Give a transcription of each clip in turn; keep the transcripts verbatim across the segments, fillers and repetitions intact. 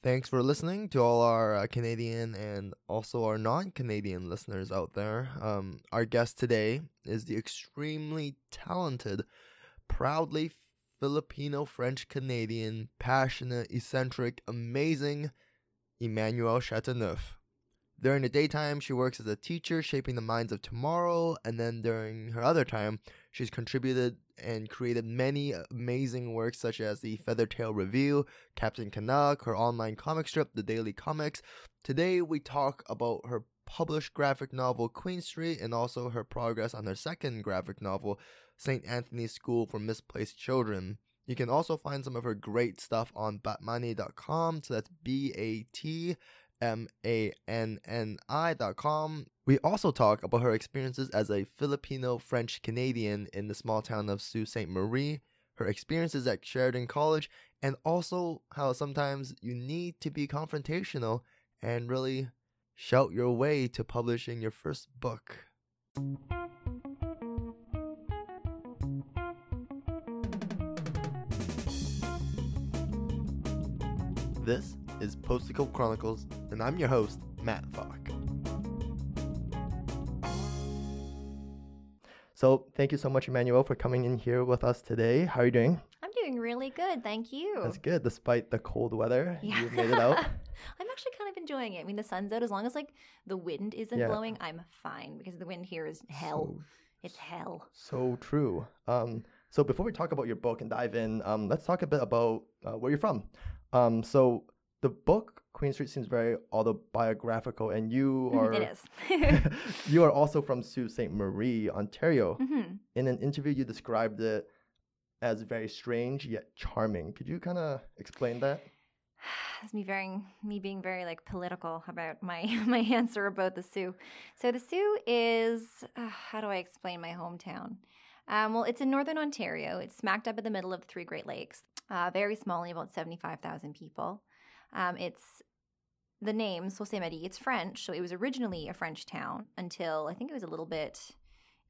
Thanks for listening to all our uh, Canadian and also our non-Canadian listeners out there. Um, our guest today is the extremely talented, proudly Filipino, French, Canadian, passionate, eccentric, amazing Emmanuel Chateauneuf. During the daytime, she works as a teacher, shaping the minds of tomorrow, and then during her other time, she's contributed and created many amazing works such as the Feathertail Review, Captain Canuck, her online comic strip, The Daily Comics. Today, we talk about her published graphic novel, Queen Street, and also her progress on her second graphic novel, Saint Anthony's School for Misplaced Children. You can also find some of her great stuff on batmane dot com, so that's B A T M A N N I dot com. We also talk about her experiences as a Filipino French Canadian in the small town of Sault Ste. Marie, her experiences at Sheridan College, and also how sometimes you need to be confrontational and really shout your way to publishing your first book. This is Poetical Chronicles, and I'm your host, Matt Falk. So, thank you so much, Emmanuel, for coming in here with us today. How are you doing? I'm doing really good, thank you. That's good, despite the cold weather. Yeah. You've made it out. I'm actually kind of enjoying it. I mean, the sun's out. As long as, like, the wind isn't yeah. blowing, I'm fine, because the wind here is hell. So, it's hell. So true. Um, so, before we talk about your book and dive in, um, let's talk a bit about uh, where you're from. Um, so... The book, Queen Street, seems very autobiographical, and you are... It is. You are also from Sault Ste. Marie, Ontario. Mm-hmm. In an interview, you described it as very strange, yet charming. Could you kind of explain that? That's me, very, me being very, like, political about my, my answer about the Sioux. So the Sioux is... Uh, how do I explain my hometown? Um, well, it's in northern Ontario. It's smacked up in the middle of three Great Lakes. Uh, very small, only about seventy-five thousand people. Um, it's the name, Sault Ste. Marie, it's French, so it was originally a French town until, I think it was a little bit,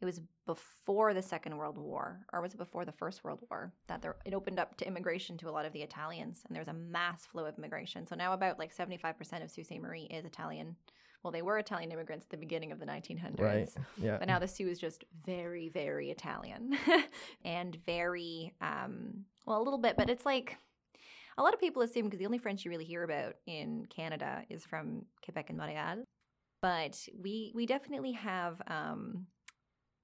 it was before the Second World War, or was it before the First World War, that there, it opened up to immigration to a lot of the Italians, and there's a mass flow of immigration. So now about like seventy-five percent of Sault Ste. Marie is Italian. Well, they were Italian immigrants at the beginning of the nineteen hundreds. Right, yeah. But now the Sioux is just very, very Italian, and very, um, well, a little bit, but it's like... A lot of people assume, because the only French you really hear about in Canada is from Quebec and Montreal, but we we definitely have um,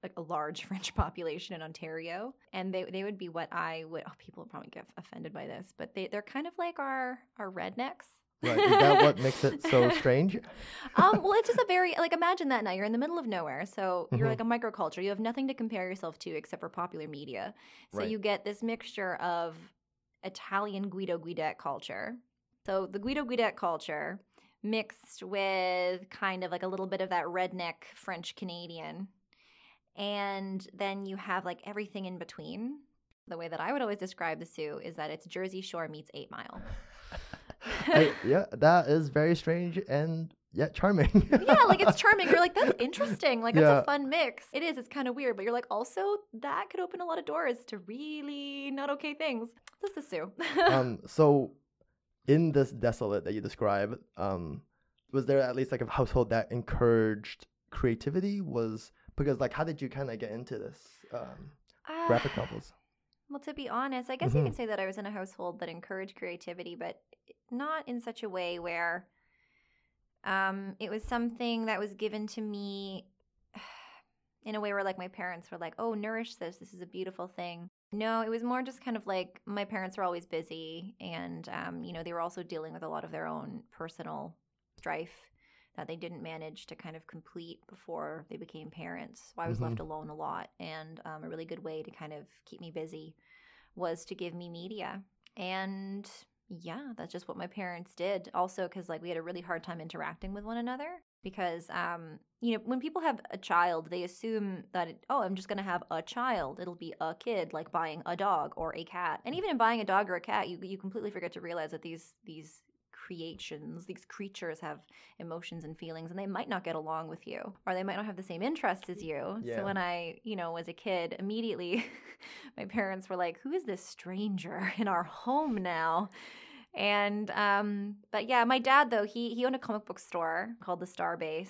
like a large French population in Ontario, and they they would be what I would – oh, people would probably get offended by this, but they, they're kind of like our, our rednecks. Right. Is that what makes it so strange? um, well, it's just a very – like imagine that now. You're in the middle of nowhere, so you're mm-hmm. like a microculture. You have nothing to compare yourself to except for popular media. So right. you get this mixture of – Italian Guido Guidette culture. So the Guido Guidette culture mixed with kind of like a little bit of that redneck French Canadian. And then you have like everything in between. The way that I would always describe the Sioux is that it's Jersey Shore meets Eight Mile. I, yeah, that is very strange and yet charming. Yeah, like it's charming. You're like, that's interesting. Like, that's yeah. a fun mix. It is. It's kind of weird. But you're like, also, that could open a lot of doors to really not okay things. This is Sue. um, so in this desolate that you describe, um, was there at least like a household that encouraged creativity? Was because like, how did you kind of get into this um, uh, graphic novels? Well, to be honest, I guess mm-hmm. you can say that I was in a household that encouraged creativity, but not in such a way where um, it was something that was given to me in a way where like my parents were like, oh, nourish this. This is a beautiful thing. No, it was more just kind of like my parents were always busy and, um, you know, they were also dealing with a lot of their own personal strife that they didn't manage to kind of complete before they became parents. So I was mm-hmm. left alone a lot, and um, a really good way to kind of keep me busy was to give me media. And yeah, that's just what my parents did. Also, because like we had a really hard time interacting with one another. Because, um, you know, when people have a child, they assume that, it, oh, I'm just going to have a child. It'll be a kid, like buying a dog or a cat. And even in buying a dog or a cat, you you completely forget to realize that these these creations, these creatures have emotions and feelings, and they might not get along with you, or they might not have the same interests as you. Yeah. So when I, you know, was a kid, immediately my parents were like, who is this stranger in our home now? And um, but yeah, my dad though, he he owned a comic book store called The Starbase,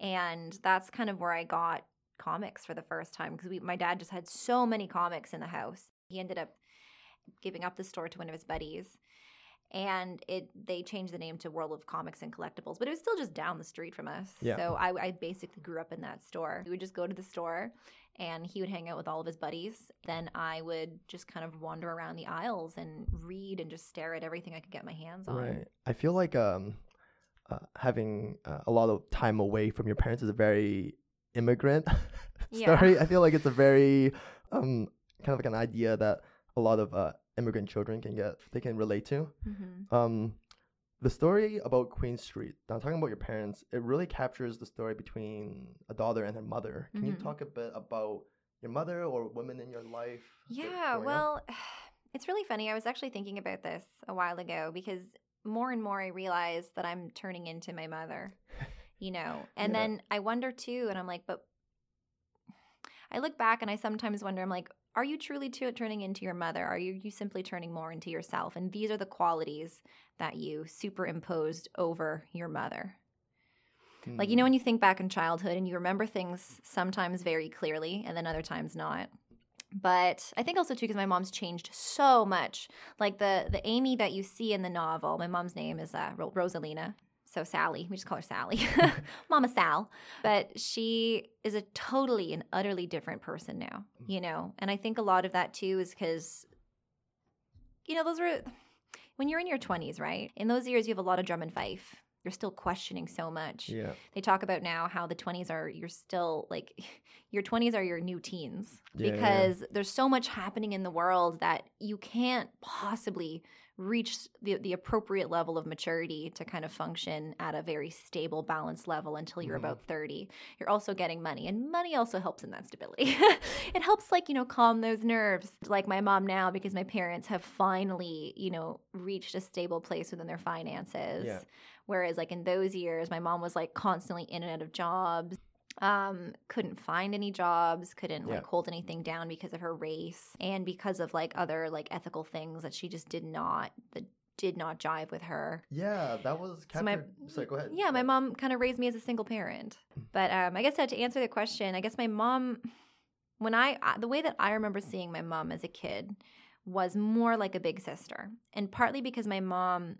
and that's kind of where I got comics for the first time, because we my dad just had so many comics in the house. He ended up giving up the store to one of his buddies, and it they changed the name to World of Comics and Collectibles, but it was still just down the street from us. Yeah. So I, I basically grew up in that store. We would just go to the store, and he would hang out with all of his buddies. Then I would just kind of wander around the aisles and read and just stare at everything I could get my hands on. Right. I feel like um, uh, having uh, a lot of time away from your parents is a very immigrant story. Yeah. I feel like it's a very um, kind of like an idea that a lot of uh, immigrant children can get, they can relate to. Mm-hmm. Um, the story about Queen Street, now talking about your parents, it really captures the story between a daughter and her mother. Can mm-hmm. you talk a bit about your mother or women in your life? Yeah, well, up? It's really funny. I was actually thinking about this a while ago, because more and more I realize that I'm turning into my mother, you know. And yeah. then I wonder too, and I'm like, but I look back and I sometimes wonder, I'm like, are you truly t- turning into your mother? Are you, you simply turning more into yourself? And these are the qualities that you superimposed over your mother. Mm. Like, you know, when you think back in childhood and you remember things sometimes very clearly and then other times not. But I think also, too, because my mom's changed so much. Like the, the Amy that you see in the novel, my mom's name is uh, Ro- Rosalina. So Sally, we just call her Sally, Mama Sal. But she is a totally and utterly different person now, you know. And I think a lot of that too is because, you know, those were when you're in your twenties, right? In those years, you have a lot of drum and fife. You're still questioning so much. Yeah. They talk about now how the twenties are, you're still like, your twenties are your new teens, yeah, because yeah. there's so much happening in the world that you can't possibly reach the the appropriate level of maturity to kind of function at a very stable, balanced level until you're mm. about thirty. You're also getting money, and money also helps in that stability. It helps, like, you know, calm those nerves. Like my mom now, because my parents have finally, you know, reached a stable place within their finances. Yeah. Whereas, like, in those years, my mom was, like, constantly in and out of jobs. Um, couldn't find any jobs, couldn't yeah. like hold anything down because of her race and because of like other like ethical things that she just did not that did not jive with her. Yeah, that was captured. So my, Sorry, go ahead. Yeah, my mom kind of raised me as a single parent. But um, I guess I had to answer the question. I guess my mom, when I the way that I remember seeing my mom as a kid was more like a big sister, and partly because my mom.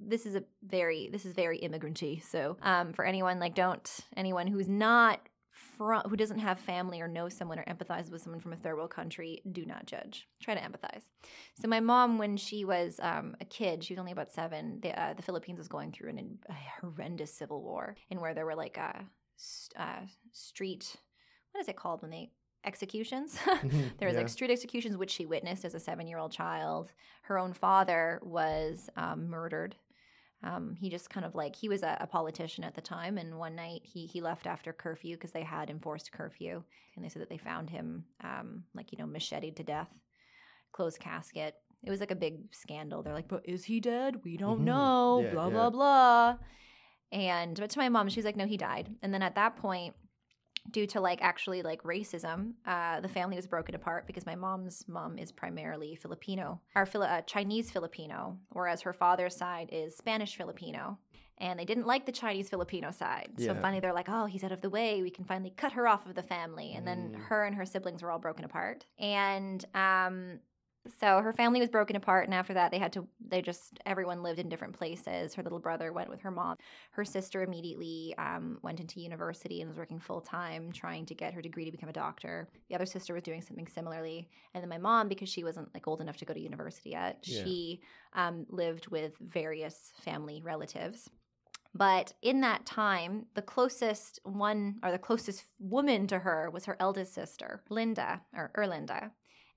This is a very this is very immigranty. So um, for anyone like don't anyone who's not from who doesn't have family or know someone or empathize with someone from a third world country, do not judge. Try to empathize. So my mom, when she was um, a kid, she was only about seven. The, uh, the Philippines was going through an, a horrendous civil war, in where there were like a, a street. What is it called when they? Executions. There was yeah. like street executions, which she witnessed as a seven-year-old child. Her own father was um, murdered. Um, he just kind of like, he was a, a politician at the time, and one night he he left after curfew because they had enforced curfew, and they said that they found him um, like, you know, macheted to death, closed casket. It was like a big scandal. They're like, but is he dead? We don't mm-hmm. know, yeah, blah, yeah. blah, blah. And but to my mom, she's like, no, he died. And then at that point, due to like actually like racism, uh, the family was broken apart because my mom's mom is primarily Filipino, or Fili- uh, Chinese Filipino, whereas her father's side is Spanish Filipino. And they didn't like the Chinese Filipino side. Yeah. So finally they're like, oh, he's out of the way. We can finally cut her off of the family. And then mm. her and her siblings were all broken apart. And um, so her family was broken apart. And after that, they had to, they just, everyone lived in different places. Her little brother went with her mom. Her sister immediately um, went into university and was working full time, trying to get her degree to become a doctor. The other sister was doing something similarly. And then my mom, because she wasn't like old enough to go to university yet, yeah. she um, lived with various family relatives. But in that time, the closest one, or the closest woman to her, was her eldest sister, Linda, or Erlinda.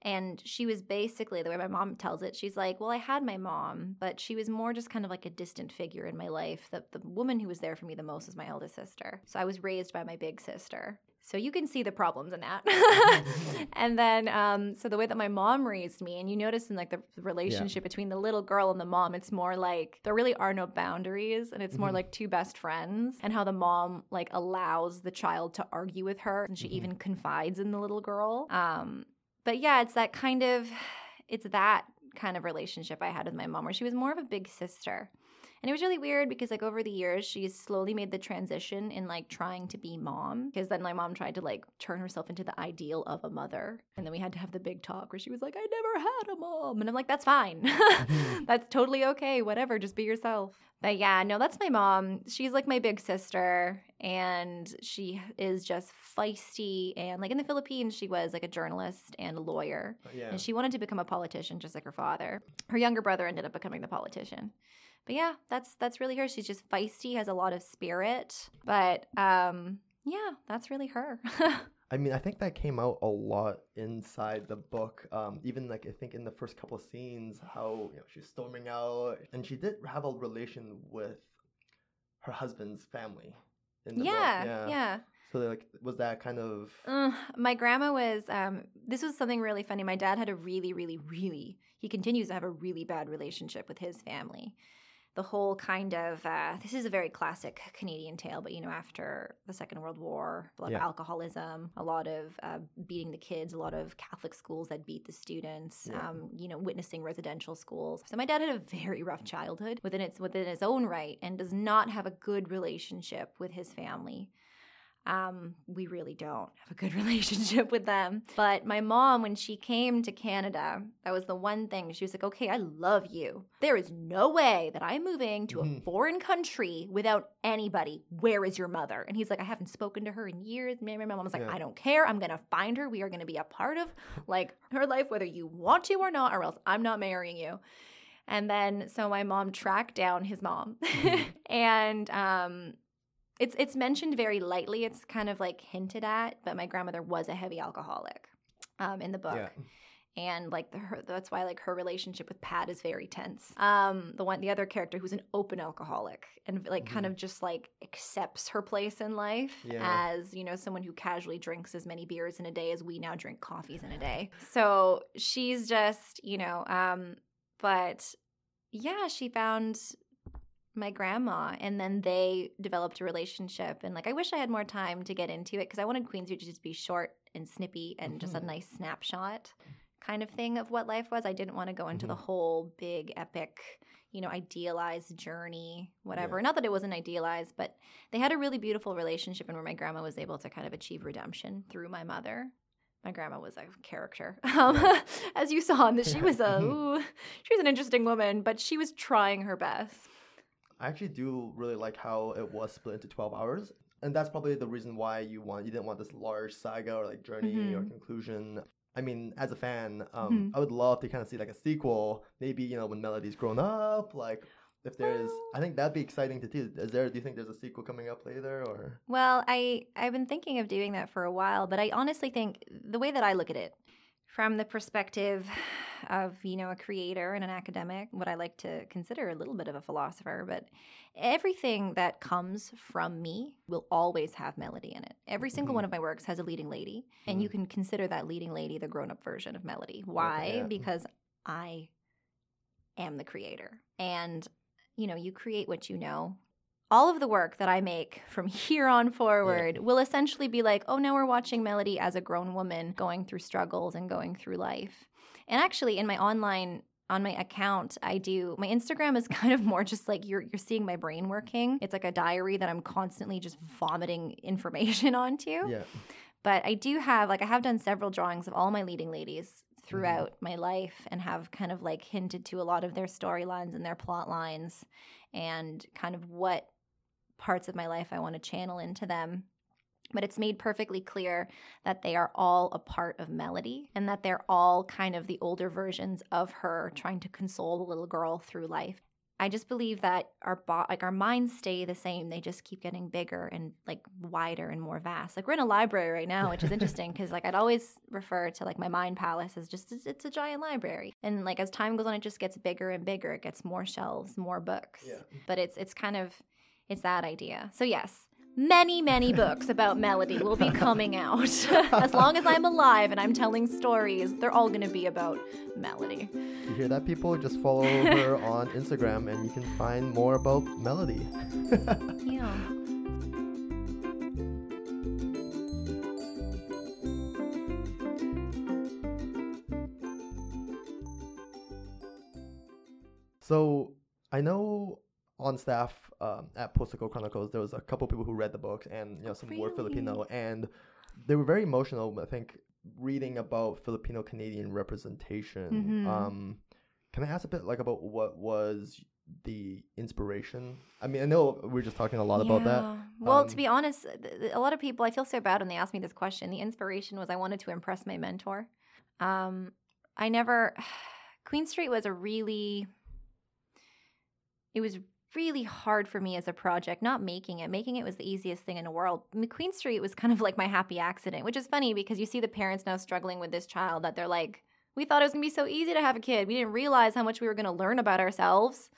And she was basically, the way my mom tells it, she's like, well, I had my mom, but she was more just kind of like a distant figure in my life. The, the woman who was there for me the most was my eldest sister. So I was raised by my big sister. So you can see the problems in that. And then, um, so the way that my mom raised me, and you notice in like the relationship yeah. between the little girl and the mom, it's more like there really are no boundaries, and it's mm-hmm. more like two best friends, and how the mom like allows the child to argue with her, and she mm-hmm. even confides in the little girl. Um, But yeah, it's that kind of, it's that kind of relationship I had with my mom, where she was more of a big sister. And it was really weird because, like, over the years, she slowly made the transition in, like, trying to be mom. Because then my mom tried to, like, turn herself into the ideal of a mother. And then we had to have the big talk where she was like, I never had a mom. And I'm like, that's fine. That's totally okay. Whatever. Just be yourself. But, yeah, no, that's my mom. She's, like, my big sister. And she is just feisty. And, like, in the Philippines, she was, like, a journalist and a lawyer. Yeah. And she wanted to become a politician just like her father. Her younger brother ended up becoming the politician. But yeah, that's that's really her. She's just feisty, has a lot of spirit. But um, yeah, that's really her. I mean, I think that came out a lot inside the book. Um, even like I think in the first couple of scenes, how, you know, she's storming out, and she did have a relation with her husband's family. In the yeah, book. yeah, yeah. So like, was that kind of? Uh, my grandma was. Um, this was something really funny. My dad had a really, really, really. He continues to have a really bad relationship with his family. The whole kind of uh, – this is a very classic Canadian tale, but, you know, after the Second World War, a lot yeah. of alcoholism, a lot of uh, beating the kids, a lot of Catholic schools that beat the students, yeah. um, you know, witnessing residential schools. So my dad had a very rough childhood within its within his own right, and does not have a good relationship with his family. Um, we really don't have a good relationship with them. But my mom, when she came to Canada, that was the one thing. She was like, okay, I love you. There is no way that I'm moving to a foreign country without anybody. Where is your mother? And he's like, I haven't spoken to her in years. My mom was like, yeah. I don't care. I'm going to find her. We are going to be a part of, like, her life, whether you want to or not, or else I'm not marrying you. And then so my mom tracked down his mom. and um It's it's mentioned very lightly. It's kind of like hinted at, but my grandmother was a heavy alcoholic um, in the book. Yeah. And like the, her, that's why like her relationship with Pat is very tense. Um, the one the other character who's an open alcoholic and like mm-hmm. kind of just like accepts her place in life yeah. as, you know, someone who casually drinks as many beers in a day as we now drink coffees in a day. So she's just, you know, um, but yeah, she found my grandma, and then they developed a relationship. And like, I wish I had more time to get into it because I wanted Queen Street to just be short and snippy and mm-hmm. just a nice snapshot kind of thing of what life was. I didn't want to go into mm-hmm. the whole big epic, you know, idealized journey, whatever. Yeah. Not that it wasn't idealized, but they had a really beautiful relationship, and where my grandma was able to kind of achieve redemption through my mother. My grandma was a character, um, as you saw, and she was a ooh, she was an interesting woman, but she was trying her best. I actually do really like how it was split into twelve hours, and that's probably the reason why you want you didn't want this large saga or like journey mm-hmm. or conclusion. I mean, as a fan, um, mm-hmm. I would love to kind of see like a sequel. Maybe, you know, when Melody's grown up, like if there's, well, I think that'd be exciting to see. Is there? Do you think there's a sequel coming up later? Or well, I I've been thinking of doing that for a while, but I honestly think the way that I look at it, from the perspective of, you know, a creator and an academic, what I like to consider a little bit of a philosopher, but everything that comes from me will always have Melody in it. Every single mm-hmm. one of my works has a leading lady, and mm-hmm. you can consider that leading lady the grown-up version of Melody. Why? Yeah. Because I am the creator, and, you know, you create what you know. All of the work that I make from here on forward yeah. will essentially be like, oh, now we're watching Melody as a grown woman going through struggles and going through life. And actually, in my online, on my account, I do, my Instagram is kind of more just like you're you're seeing my brain working. It's like a diary that I'm constantly just vomiting information onto. Yeah. But I do have, like, I have done several drawings of all my leading ladies throughout mm-hmm. my life, and have kind of like hinted to a lot of their storylines and their plot lines, and kind of what parts of my life I want to channel into them. But it's made perfectly clear that they are all a part of Melody, and that they're all kind of the older versions of her trying to console the little girl through life. I just believe that our bo- like our minds stay the same. They just keep getting bigger and like wider and more vast. Like, we're in a library right now, which is interesting because like I'd always refer to like my mind palace as just it's a giant library. And like as time goes on, it just gets bigger and bigger. It gets more shelves, more books. Yeah. But it's it's kind of It's that idea. So yes, many, many books about Melody will be coming out. As long as I'm alive and I'm telling stories, they're all going to be about Melody. You hear that, people? Just follow her on Instagram and you can find more about Melody. Yeah. So I know on staff um, at Poetical Chronicles, there was a couple people who read the book, and you know, some really? were Filipino, and they were very emotional, I think, reading about Filipino-Canadian representation. Mm-hmm. Um, can I ask a bit like about what was the inspiration? I mean, I know we we're just talking a lot yeah. about that. Well, um, to be honest, a lot of people, I feel so bad when they ask me this question. The inspiration was I wanted to impress my mentor. Um, I never – Queen Street was a really – it was really hard for me as a project, not making it. Making it was the easiest thing in the world. I mean, Queen Street was kind of like my happy accident, which is funny because you see the parents now struggling with this child that they're like, we thought it was going to be so easy to have a kid. We didn't realize how much we were going to learn about ourselves,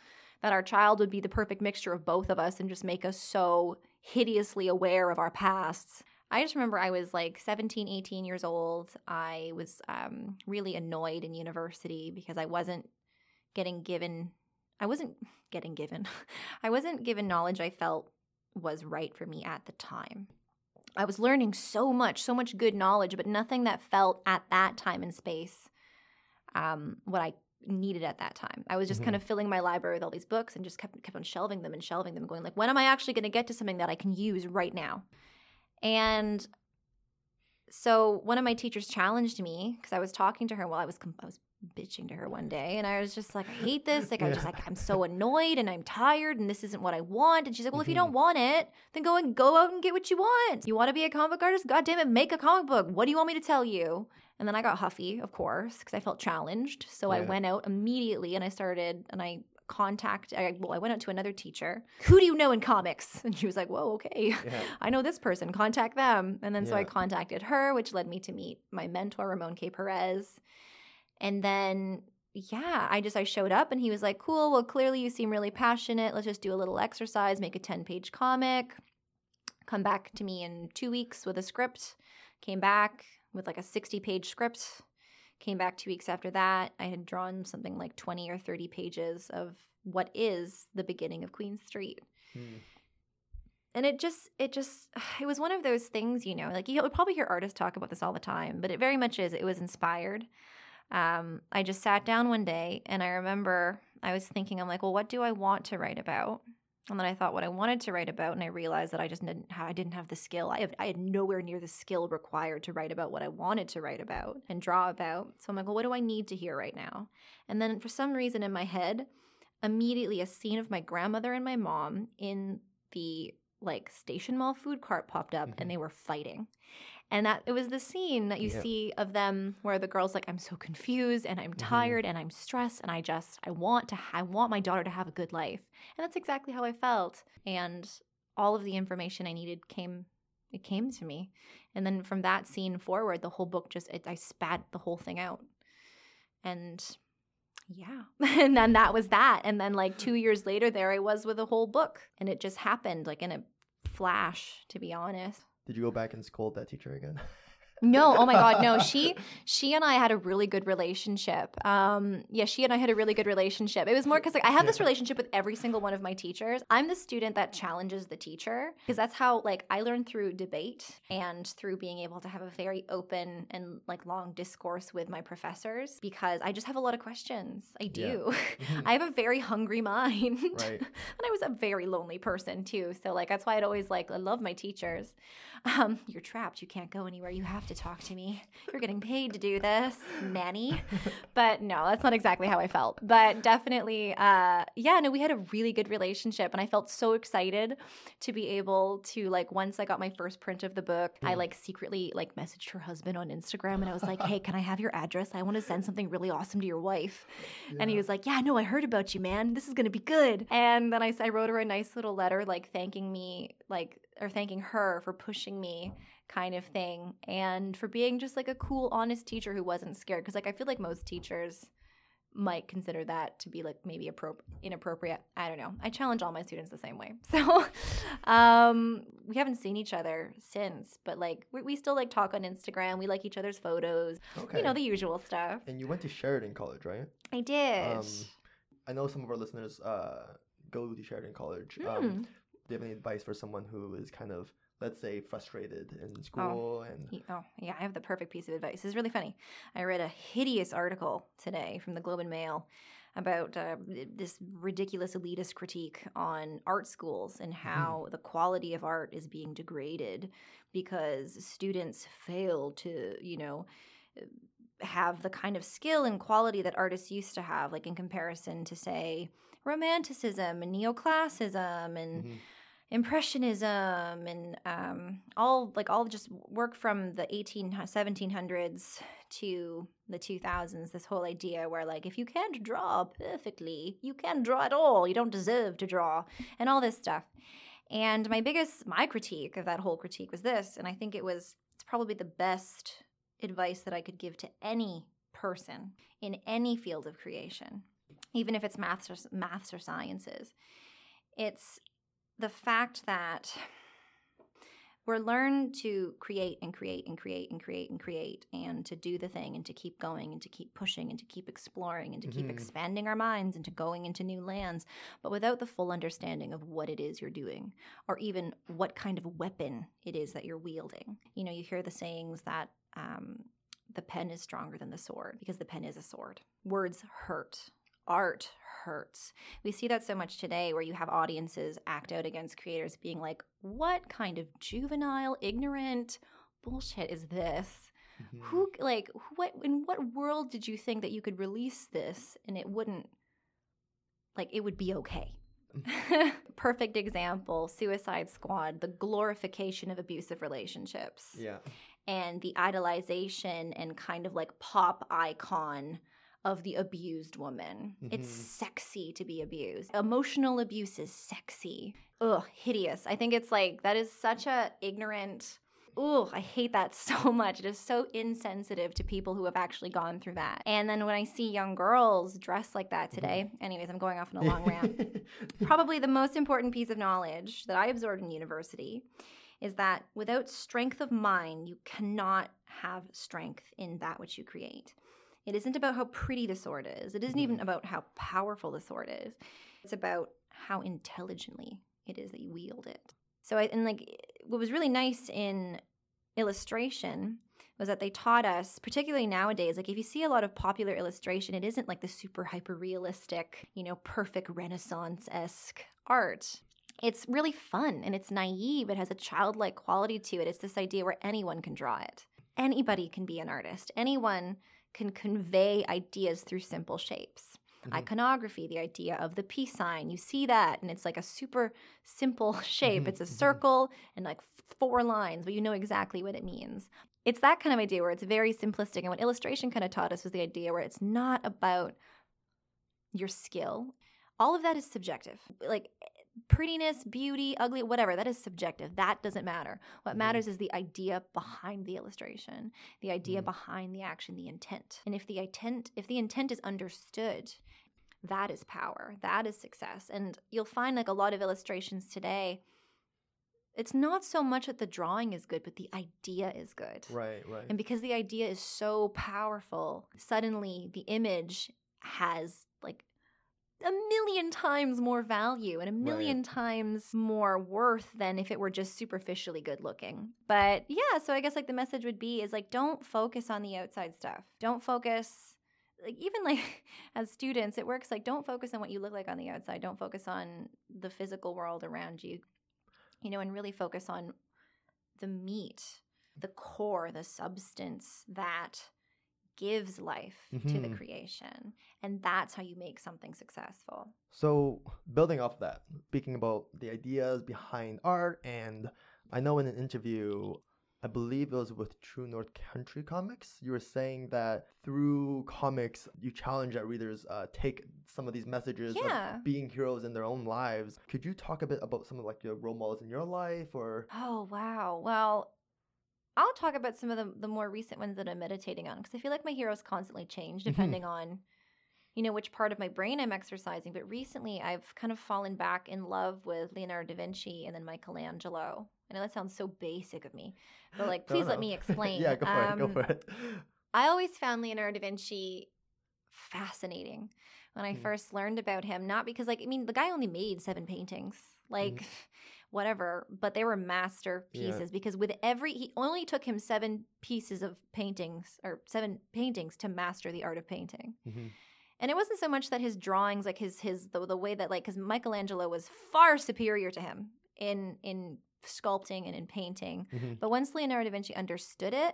that our child would be the perfect mixture of both of us and just make us so hideously aware of our pasts. I just remember I was like seventeen, eighteen years old. I was um, really annoyed in university because I wasn't getting given – I wasn't getting given. I wasn't given knowledge I felt was right for me at the time. I was learning so much, so much good knowledge, but nothing that felt at that time and space um, what I needed at that time. I was just mm-hmm. kind of filling my library with all these books and just kept, kept on shelving them and shelving them, going like, when am I actually going to get to something that I can use right now? And so one of my teachers challenged me because I was talking to her while I was I was bitching to her one day, and I was just like, I hate this. Like, yeah. I was just like, I'm so annoyed and I'm tired and this isn't what I want. And she's like, well, mm-hmm. if you don't want it, then go and go out and get what you want. You want to be a comic artist? God damn it, make a comic book. What do you want me to tell you? And then I got huffy, of course, because I felt challenged. So yeah. I went out immediately and I started and I contact I, well I went out to another teacher. Who do you know in comics? And she was like, whoa, okay, yeah. I know this person, contact them. And then yeah. so I contacted her, which led me to meet my mentor, Ramon K. Perez. And then yeah I just I showed up and he was like, cool, well clearly you seem really passionate, let's just do a little exercise, make a ten page comic, come back to me in two weeks with a script. Came back with like a sixty page script. Came back two weeks after that. I had drawn something like twenty or thirty pages of what is the beginning of Queen Street. Hmm. And it just, it just, it was one of those things, you know, like you would probably hear artists talk about this all the time, but it very much is. It was inspired. Um, I just sat down one day and I remember I was thinking, I'm like, well, what do I want to write about? And then I thought what I wanted to write about, and I realized that I just didn't have, I didn't have the skill. I have, I had nowhere near the skill required to write about what I wanted to write about and draw about. So I'm like, well, what do I need to hear right now? And then for some reason in my head, immediately a scene of my grandmother and my mom in the like station mall food cart popped up, mm-hmm. and they were fighting. And that it was the scene that you yeah. see of them where the girl's like, I'm so confused and I'm tired mm-hmm. and I'm stressed and I just I want to I want my daughter to have a good life. And that's exactly how I felt. And all of the information I needed came it came to me. And then from that scene forward, the whole book just it, I spat the whole thing out. And yeah. And then that was that. And then like two years later, there I was with a whole book. And it just happened like in a flash, to be honest. Did you go back and scold that teacher again? No. Oh, my God. No. She she and I had a really good relationship. Um, yeah, she and I had a really good relationship. It was more because like, I have this relationship with every single one of my teachers. I'm the student that challenges the teacher because that's how like I learned through debate and through being able to have a very open and like long discourse with my professors because I just have a lot of questions. I do. Yeah. I have a very hungry mind. Right. And I was a very lonely person too. So like that's why I'd always like I love my teachers. Um, you're trapped. You can't go anywhere. You have to. Talk to me. You're getting paid to do this, nanny. But no, that's not exactly how I felt. But definitely, uh, yeah, no, we had a really good relationship. And I felt so excited to be able to, like, once I got my first print of the book, I, like, secretly, like, messaged her husband on Instagram. And I was like, hey, can I have your address? I want to send something really awesome to your wife. Yeah. And he was like, yeah, no, I heard about you, man. This is going to be good. And then I, I wrote her a nice little letter, like, thanking me, like, or thanking her for pushing me kind of thing and for being just like a cool, honest teacher who wasn't scared because like I feel like most teachers might consider that to be like maybe appro- inappropriate. I don't know. I challenge all my students the same way. So um, we haven't seen each other since, but like we, we still like talk on Instagram. We like each other's photos, okay. You know, the usual stuff. And you went to Sheridan College, right? I did. Um, I know some of our listeners uh, go to Sheridan College. Mm. Um, do you have any advice for someone who is kind of, let's say, frustrated in school? Oh, and oh yeah, I have the perfect piece of advice. It's really funny. I read a hideous article today from the Globe and Mail about uh, this ridiculous elitist critique on art schools and how mm. the quality of art is being degraded because students fail to, you know, have the kind of skill and quality that artists used to have, like in comparison to, say, Romanticism and Neoclassicism and mm-hmm. Impressionism and um, all like all just work from the eighteen seventeen hundreds to the two thousands, this whole idea where, like, if you can't draw perfectly, you can't draw at all, you don't deserve to draw, and all this stuff. And my biggest, my critique of that whole critique was this, and I think it was, it's probably the best advice that I could give to any person in any field of creation, even if it's maths or, maths or sciences. It's the fact that we're learned to create and create and create and create and create and to do the thing and to keep going and to keep pushing and to keep exploring and to keep mm-hmm. expanding our minds and to going into new lands, but without the full understanding of what it is you're doing or even what kind of weapon it is that you're wielding. You know, you hear the sayings that um, the pen is stronger than the sword because the pen is a sword. Words hurt. Art hurts. We see that so much today where you have audiences act out against creators being like, what kind of juvenile, ignorant bullshit is this? Mm-hmm. Who, like, what, in what world did you think that you could release this and it wouldn't, like, it would be okay? Perfect example, Suicide Squad, the glorification of abusive relationships. Yeah. And the idolization and kind of like pop icon of the abused woman. Mm-hmm. It's sexy to be abused. Emotional abuse is sexy. Ugh, hideous. I think it's like, that is such a ignorant, ugh, I hate that so much. It is so insensitive to people who have actually gone through that. And then when I see young girls dressed like that today, mm-hmm. anyways, I'm going off on a long rant. Probably the most important piece of knowledge that I absorbed in university is that without strength of mind, you cannot have strength in that which you create. It isn't about how pretty the sword is. It isn't even about how powerful the sword is. It's about how intelligently it is that you wield it. So, I, and like, what was really nice in illustration was that they taught us, particularly nowadays, like if you see a lot of popular illustration, it isn't like the super hyper-realistic, you know, perfect Renaissance-esque art. It's really fun and it's naive. It has a childlike quality to it. It's this idea where anyone can draw it. Anybody can be an artist. Anyone can convey ideas through simple shapes. Mm-hmm. Iconography, the idea of the peace sign, you see that, and it's like a super simple shape. Mm-hmm. It's a circle and like four lines, but you know exactly what it means. It's that kind of idea where it's very simplistic, and what illustration kind of taught us was the idea where it's not about your skill. All of that is subjective. Like prettiness, beauty, ugly, whatever, that is subjective. That doesn't matter. What matters is the idea behind the illustration, the idea mm. behind the action, the intent. And if the intent, if the intent is understood, that is power. That is success. And you'll find like a lot of illustrations today, it's not so much that the drawing is good, but the idea is good. Right, right. And because the idea is so powerful, suddenly the image has like a million times more value and a million right. times more worth than if it were just superficially good looking. But yeah, so I guess like the message would be is like, don't focus on the outside stuff. Don't focus, like even like as students, it works like don't focus on what you look like on the outside. Don't focus on the physical world around you, you know, and really focus on the meat, the core, the substance that gives life mm-hmm. to the creation, and that's how you make something successful. So building off that, speaking about the ideas behind art, and I know in an interview, I believe it was with True North Country Comics, you were saying that through comics you challenge that readers uh, take some of these messages yeah. of being heroes in their own lives. Could you talk a bit about some of like your role models in your life? Or oh wow well I'll talk about some of the, the more recent ones that I'm meditating on, because I feel like my heroes constantly change depending mm-hmm. on, you know, which part of my brain I'm exercising. But recently I've kind of fallen back in love with Leonardo da Vinci and then Michelangelo. I know that sounds so basic of me, but like, please let me explain. yeah, go for um, it. Go for it. I always found Leonardo da Vinci fascinating when I mm. first learned about him. Not because like, I mean, the guy only made seven paintings. Like... Mm. whatever, but they were masterpieces yeah. because with every, he only took him seven pieces of paintings or seven paintings to master the art of painting. Mm-hmm. And it wasn't so much that his drawings, like his his the, the way that, like, because Michelangelo was far superior to him in in sculpting and in painting. Mm-hmm. But once Leonardo da Vinci understood it,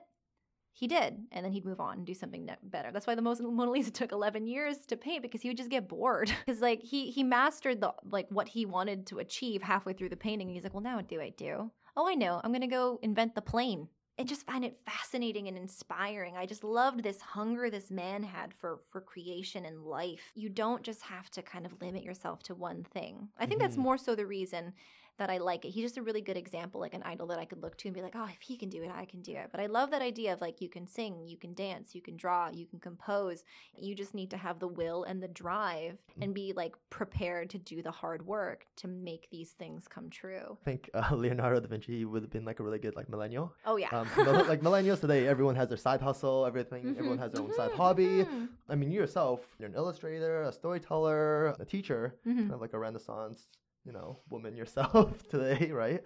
he did, and then he'd move on and do something better. That's why the Mona Lisa took eleven years to paint, because he would just get bored. Because like he he mastered the like what he wanted to achieve halfway through the painting, and he's like, well, now what do I do? Oh, I know, I'm gonna go invent the plane. I just find it fascinating and inspiring. I just loved this hunger this man had for for creation and life. You don't just have to kind of limit yourself to one thing. I think mm-hmm. that's more so the reason that I like it. He's just a really good example, like an idol that I could look to and be like, oh, if he can do it, I can do it. But I love that idea of like, you can sing, you can dance, you can draw, you can compose. You just need to have the will and the drive and be like prepared to do the hard work to make these things come true. I think uh, Leonardo da Vinci would have been like a really good like millennial. Oh yeah. Um, like millennials today, everyone has their side hustle, everything, mm-hmm. everyone has their own mm-hmm. side hobby. Mm-hmm. I mean, you yourself, you're an illustrator, a storyteller, a teacher, mm-hmm. kind of like a Renaissance, you know, woman yourself today, right?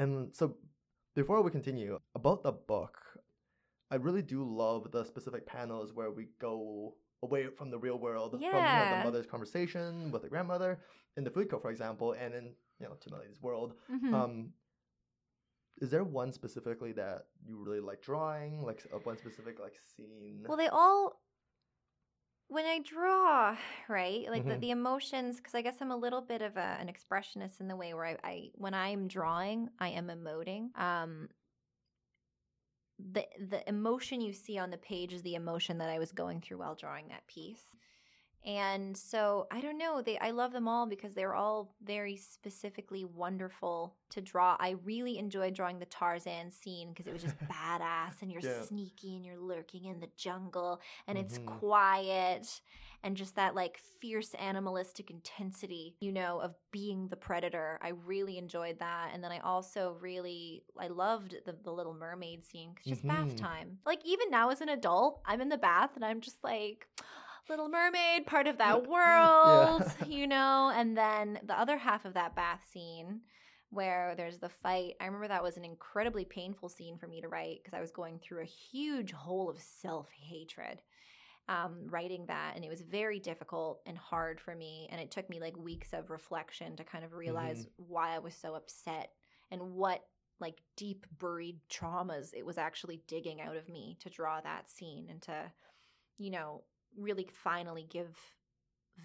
And so before we continue, about the book, I really do love the specific panels where we go away from the real world, yeah. from you know, the mother's conversation with the grandmother in the food court, for example, and in, you know, Timelity's world. Mm-hmm. Um, is there one specifically that you really like drawing, like one specific like scene? Well, they all... When I draw, right, like mm-hmm. the, the emotions, because I guess I'm a little bit of a, an expressionist in the way where I, I when I'm drawing, I am emoting. Um, the the emotion you see on the page is the emotion that I was going through while drawing that piece. And so I don't know. They I love them all because they're all very specifically wonderful to draw. I really enjoyed drawing the Tarzan scene because it was just badass, and you're yeah. sneaky and you're lurking in the jungle, and mm-hmm. it's quiet, and just that like fierce animalistic intensity, you know, of being the predator. I really enjoyed that. And then I also really I loved the, the Little Mermaid scene because just mm-hmm. bath time. Like even now as an adult, I'm in the bath and I'm just like, Little Mermaid, part of that world, yeah. you know, and then the other half of that bath scene where there's the fight. I remember that was an incredibly painful scene for me to write because I was going through a huge hole of self-hatred um, writing that, and it was very difficult and hard for me, and it took me like weeks of reflection to kind of realize mm-hmm. why I was so upset and what like deep buried traumas it was actually digging out of me to draw that scene and to, you know, really finally give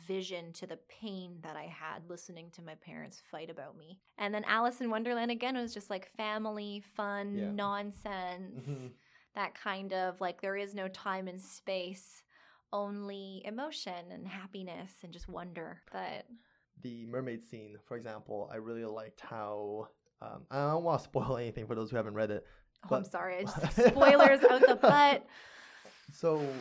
vision to the pain that I had listening to my parents fight about me. And then Alice in Wonderland, again, was just like family, fun, yeah. nonsense, mm-hmm. that kind of like there is no time and space, only emotion and happiness and just wonder. But the mermaid scene, for example, I really liked how um, – I don't want to spoil anything for those who haven't read it. Oh, but... I'm sorry. I just spoilers out the butt. So –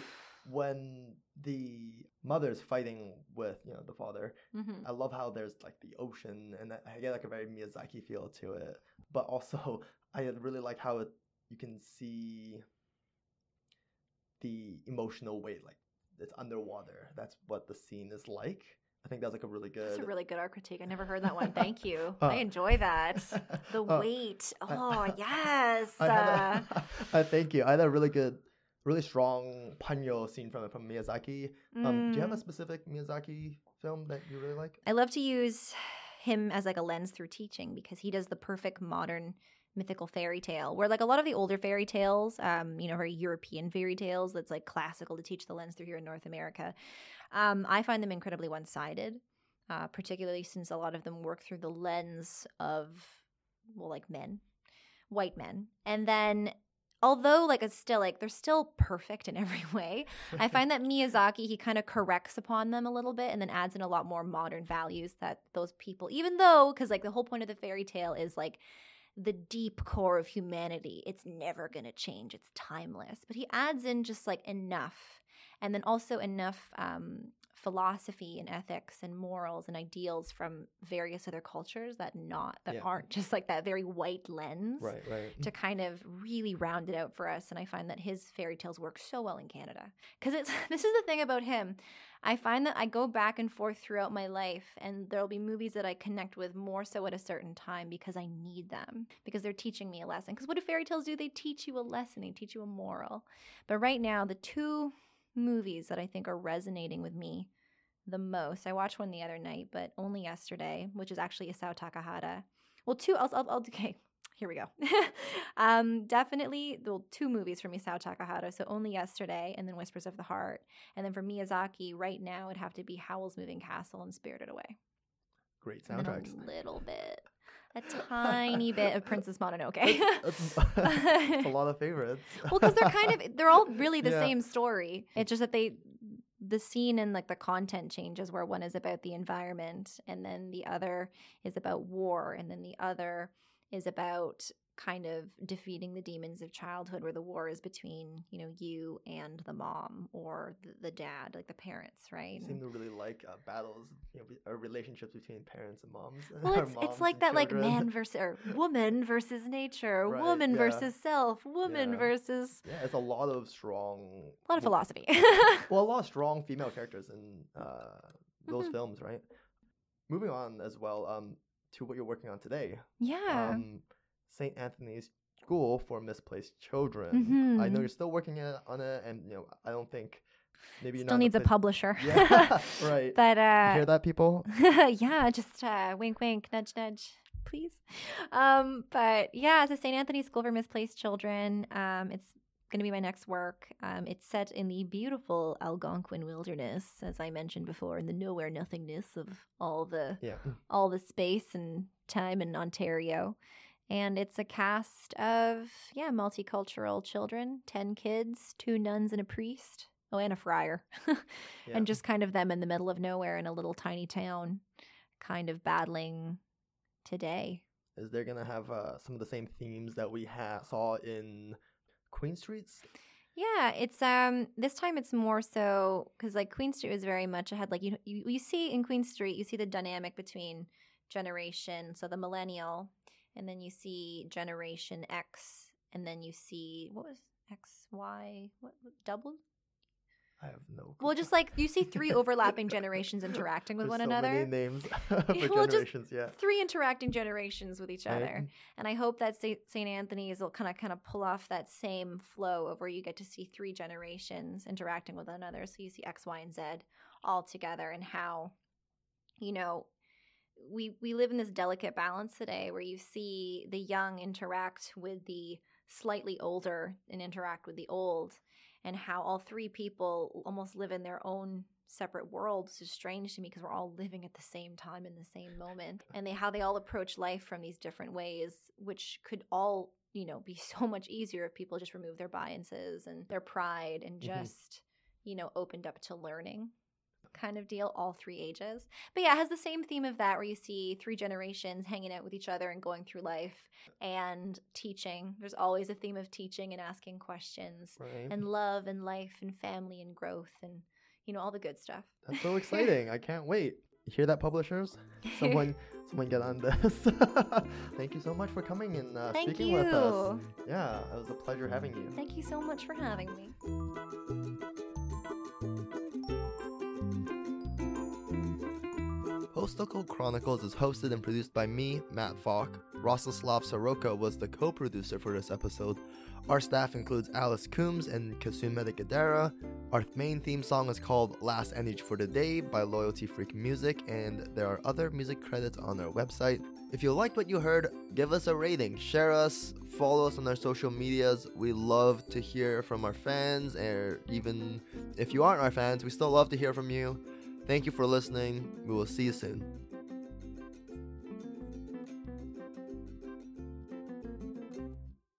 when the mother's fighting with, you know, the father, mm-hmm. I love how there's like the ocean, and I get like a very Miyazaki feel to it. But also, I really like how it, you can see the emotional weight, like it's underwater. That's what the scene is like. I think that's like a really good. That's a really good art critique. I never heard that one. Thank you. uh, I enjoy that. The uh, weight. Oh I, yes. I, had a, I thank you. I had a really good. Really strong Ponyo scene from from Miyazaki. Um, mm. Do you have a specific Miyazaki film that you really like? I love to use him as like a lens through teaching because he does the perfect modern mythical fairy tale where like a lot of the older fairy tales, um, you know, very European fairy tales that's like classical to teach the lens through here in North America. Um, I find them incredibly one-sided, uh, particularly since a lot of them work through the lens of, well, like men, white men. And then although, like, it's still, like, they're still perfect in every way, I find that Miyazaki, he kind of corrects upon them a little bit and then adds in a lot more modern values that those people, even though, because, like, the whole point of the fairy tale is, like, the deep core of humanity. It's never going to change. It's timeless. But he adds in just, like, enough and then also enough um, philosophy and ethics and morals and ideals from various other cultures that not that yeah. aren't just like that very white lens right, right. to kind of really round it out for us. And I find that his fairy tales work so well in Canada because it's this is the thing about him. I find that I go back and forth throughout my life, and there'll be movies that I connect with more so at a certain time because I need them, because they're teaching me a lesson. Because what do fairy tales do? They teach you a lesson. They teach you a moral. But right now, the two movies that I think are resonating with me the most. I watched one the other night, but Only Yesterday, which is actually Isao Takahata. Well, two, I'll, I'll, I'll okay, here we go. um, definitely, well, two movies from Isao Takahata. So Only Yesterday and then Whispers of the Heart. And then for Miyazaki, right now it'd have to be Howl's Moving Castle and Spirited Away. Great soundtracks. A little bit, a tiny bit of Princess Mononoke. That's, that's a lot of favorites. Well, because they're kind of, they're all really the yeah. same story. It's just that they, the scene and like the content changes, where one is about the environment and then the other is about war. And then the other is about kind of defeating the demons of childhood, where the war is between, you know, you and the mom or the, the dad, like the parents, right? You seem to really like uh, battles, you know, or relationships between parents and moms. Well, it's, moms it's like that, children. Like man versus or woman versus nature, right, woman yeah. versus self, woman yeah. versus. Yeah, it's a lot of strong. A lot of philosophy. Well, a lot of strong female characters in uh, those mm-hmm. films, right? Moving on as well um, to what you're working on today. Yeah. Um, Saint Anthony's School for Misplaced Children. Mm-hmm. I know you're still working on it, and you know I don't think maybe you're still not needs a, pl- a publisher. Yeah, right. But uh, you hear that, people? yeah, just uh, wink, wink, nudge, nudge, please. Um, but yeah, so Saint Anthony's School for Misplaced Children. Um, it's going to be my next work. Um, it's set in the beautiful Algonquin wilderness, as I mentioned before, in the nowhere nothingness of all the yeah. all the space and time in Ontario. And it's a cast of, yeah, multicultural children, ten kids, two nuns and a priest. Oh, and a friar. yeah. And just kind of them in the middle of nowhere in a little tiny town, kind of battling today. Is there going to have uh, some of the same themes that we ha- saw in Queen Street? Yeah, it's um this time it's more so because like Queen Street was very much ahead. Like you, you, you see in Queen Street, you see the dynamic between generation, so the millennial. And then you see Generation X, and then you see what was X, Y, what double? I have no clue. Well, just like you see three overlapping generations interacting with There's one so another. Many names for well, generations, yeah. Three interacting generations with each right. other, and I hope that Saint Anthony's will kind of kind of pull off that same flow of where you get to see three generations interacting with another. So you see X, Y, and Z all together, and how, you know. We we live in this delicate balance today where you see the young interact with the slightly older and interact with the old, and how all three people almost live in their own separate worlds is strange to me because we're all living at the same time in the same moment, and they how they all approach life from these different ways, which could all, you know, be so much easier if people just remove their biases and their pride and just, mm-hmm. you know, opened up to learning. Kind of deal, all three ages. But yeah, it has the same theme of that where you see three generations hanging out with each other and going through life and teaching. There's always a theme of teaching and asking questions right. and love and life and family and growth and, you know, all the good stuff. That's so exciting. I can't wait. You hear that, publishers? Someone someone get on this. Thank you so much for coming and uh, speaking you. with us. Yeah, it was a pleasure having you. Thank you so much for having me. Poetical Chronicles is hosted and produced by me, Matt Falk. Rostislav Saroka was the co-producer for this episode. Our staff includes Alice Coombs and Kasuma de Gidera. Our main theme song is called Last Endage for the Day by Loyalty Freak Music, and there are other music credits on our website. If you liked what you heard, give us a rating, share us, follow us on our social medias. We love to hear from our fans, and even if you aren't our fans, we still love to hear from you. Thank you for listening. We will see you soon.